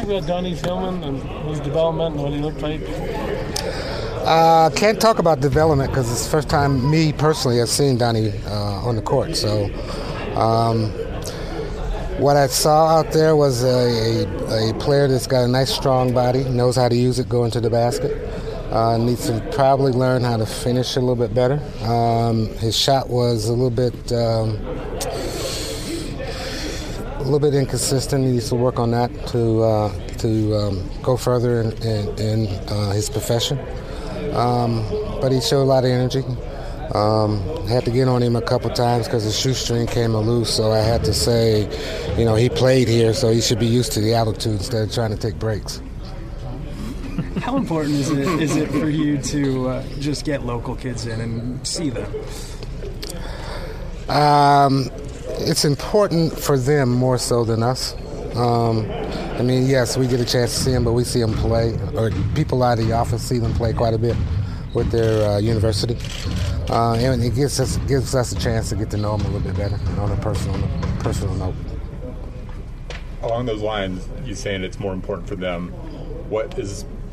think about Donnie Tillman and his development and what he looked like? Can't talk about development because it's the first time me personally have seen Donnie on the court. So what I saw out there was a player that's got a nice strong body, knows how to use it, go into the basket. Needs to probably learn how to finish a little bit better. His shot was a little bit inconsistent. He needs to work on that to go further in his profession. But he showed a lot of energy. Had to get on him a couple times because his shoestring came loose, so I had to say, you know, he played here, so he should be used to the altitude instead of trying to take breaks. How important is it for you to just get local kids in and see them? It's important for them more so than us. I mean, yes, we get a chance to see them, but we see them play, or people out of the office see them play quite a bit with their university. And it gives us a chance to get to know them a little bit better on a personal note. Along those lines, you're saying it's more important for them.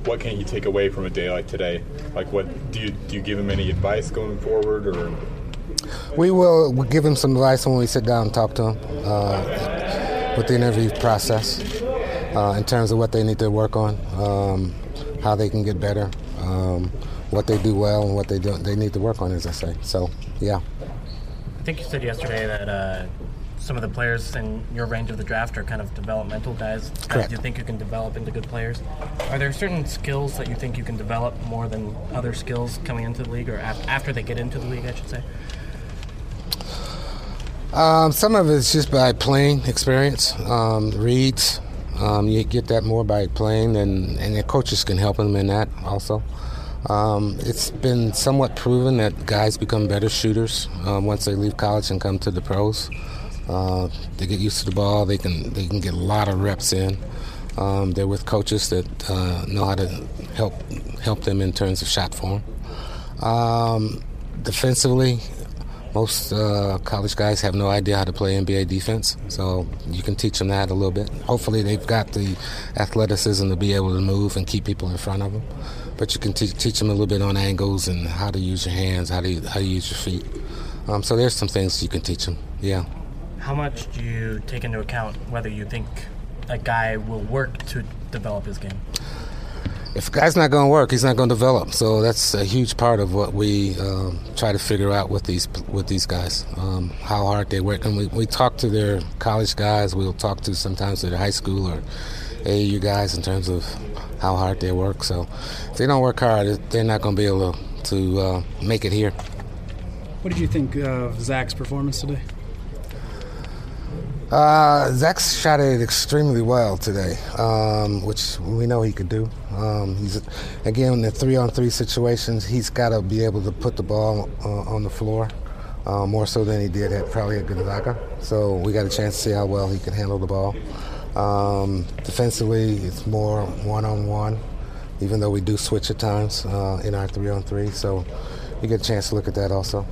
What can you take away from a day like today? Like, what do you give him any advice going forward, or? We will give him some advice when we sit down and talk to him with the interview process in terms of what they need to work on, how they can get better, what they do well, and what they need to work on, as I say. So, yeah. I think you said yesterday that some of the players in your range of the draft are kind of developmental guys. Correct. Do you think you can develop into good players? Are there certain skills that you think you can develop more than other skills coming into the league, or after they get into the league, I should say? Some of it's just by playing experience, reads. You get that more by playing, and the coaches can help them in that also. It's been somewhat proven that guys become better shooters once they leave college and come to the pros. They get used to the ball. They can get a lot of reps in. They're with coaches that know how to help them in terms of shot form. Defensively, most college guys have no idea how to play NBA defense, so you can teach them that a little bit. Hopefully, they've got the athleticism to be able to move and keep people in front of them. But you can teach them a little bit on angles and how to use your hands, how to use your feet. So there's some things you can teach them. Yeah. How much do you take into account whether you think a guy will work to develop his game? If a guy's not going to work, he's not going to develop. So that's a huge part of what we try to figure out with these guys, how hard they work. And we talk to their college guys. We'll talk to sometimes their high school or AAU guys in terms of how hard they work. So if they don't work hard, they're not going to be able to make it here. What did you think of Zach's performance today? Zach shot it extremely well today, which we know he could do. He's again, in the 3-on-3 situations, he's got to be able to put the ball on the floor more so than he did probably at Gonzaga. So we got a chance to see how well he can handle the ball. Defensively, it's more 1-on-1, even though we do switch at times in our 3-on-3. So you get a chance to look at that also.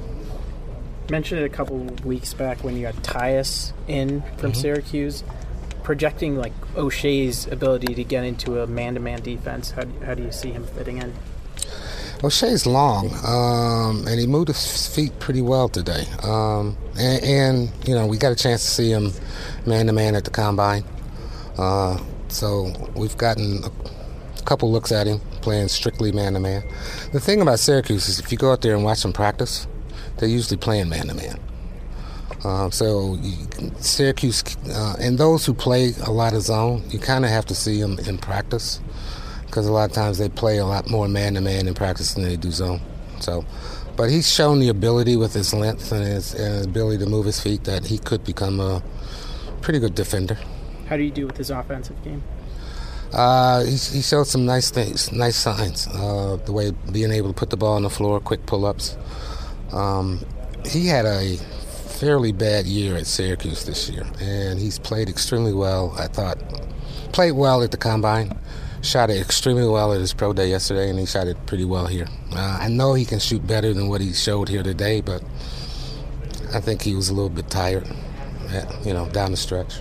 Mentioned it a couple weeks back when you got Tyus in from Syracuse, projecting like O'Shea's ability to get into a man-to-man defense. How do you see him fitting in? O'Shea's long, and he moved his feet pretty well today. And you know, we got a chance to see him man-to-man at the combine. So we've gotten a couple looks at him playing strictly man-to-man. The thing about Syracuse is if you go out there and watch him practice, they're usually playing man-to-man. So Syracuse and those who play a lot of zone, you kind of have to see them in practice because a lot of times they play a lot more man-to-man in practice than they do zone. So, but he's shown the ability with his length and his ability to move his feet that he could become a pretty good defender. How do you do with his offensive game? He showed some nice things, nice signs. The way being able to put the ball on the floor, quick pull-ups. He had a fairly bad year at Syracuse this year, and he's played extremely well, I thought. Played well at the Combine, shot it extremely well at his pro day yesterday, and he shot it pretty well here. I know he can shoot better than what he showed here today, but I think he was a little bit tired, down the stretch.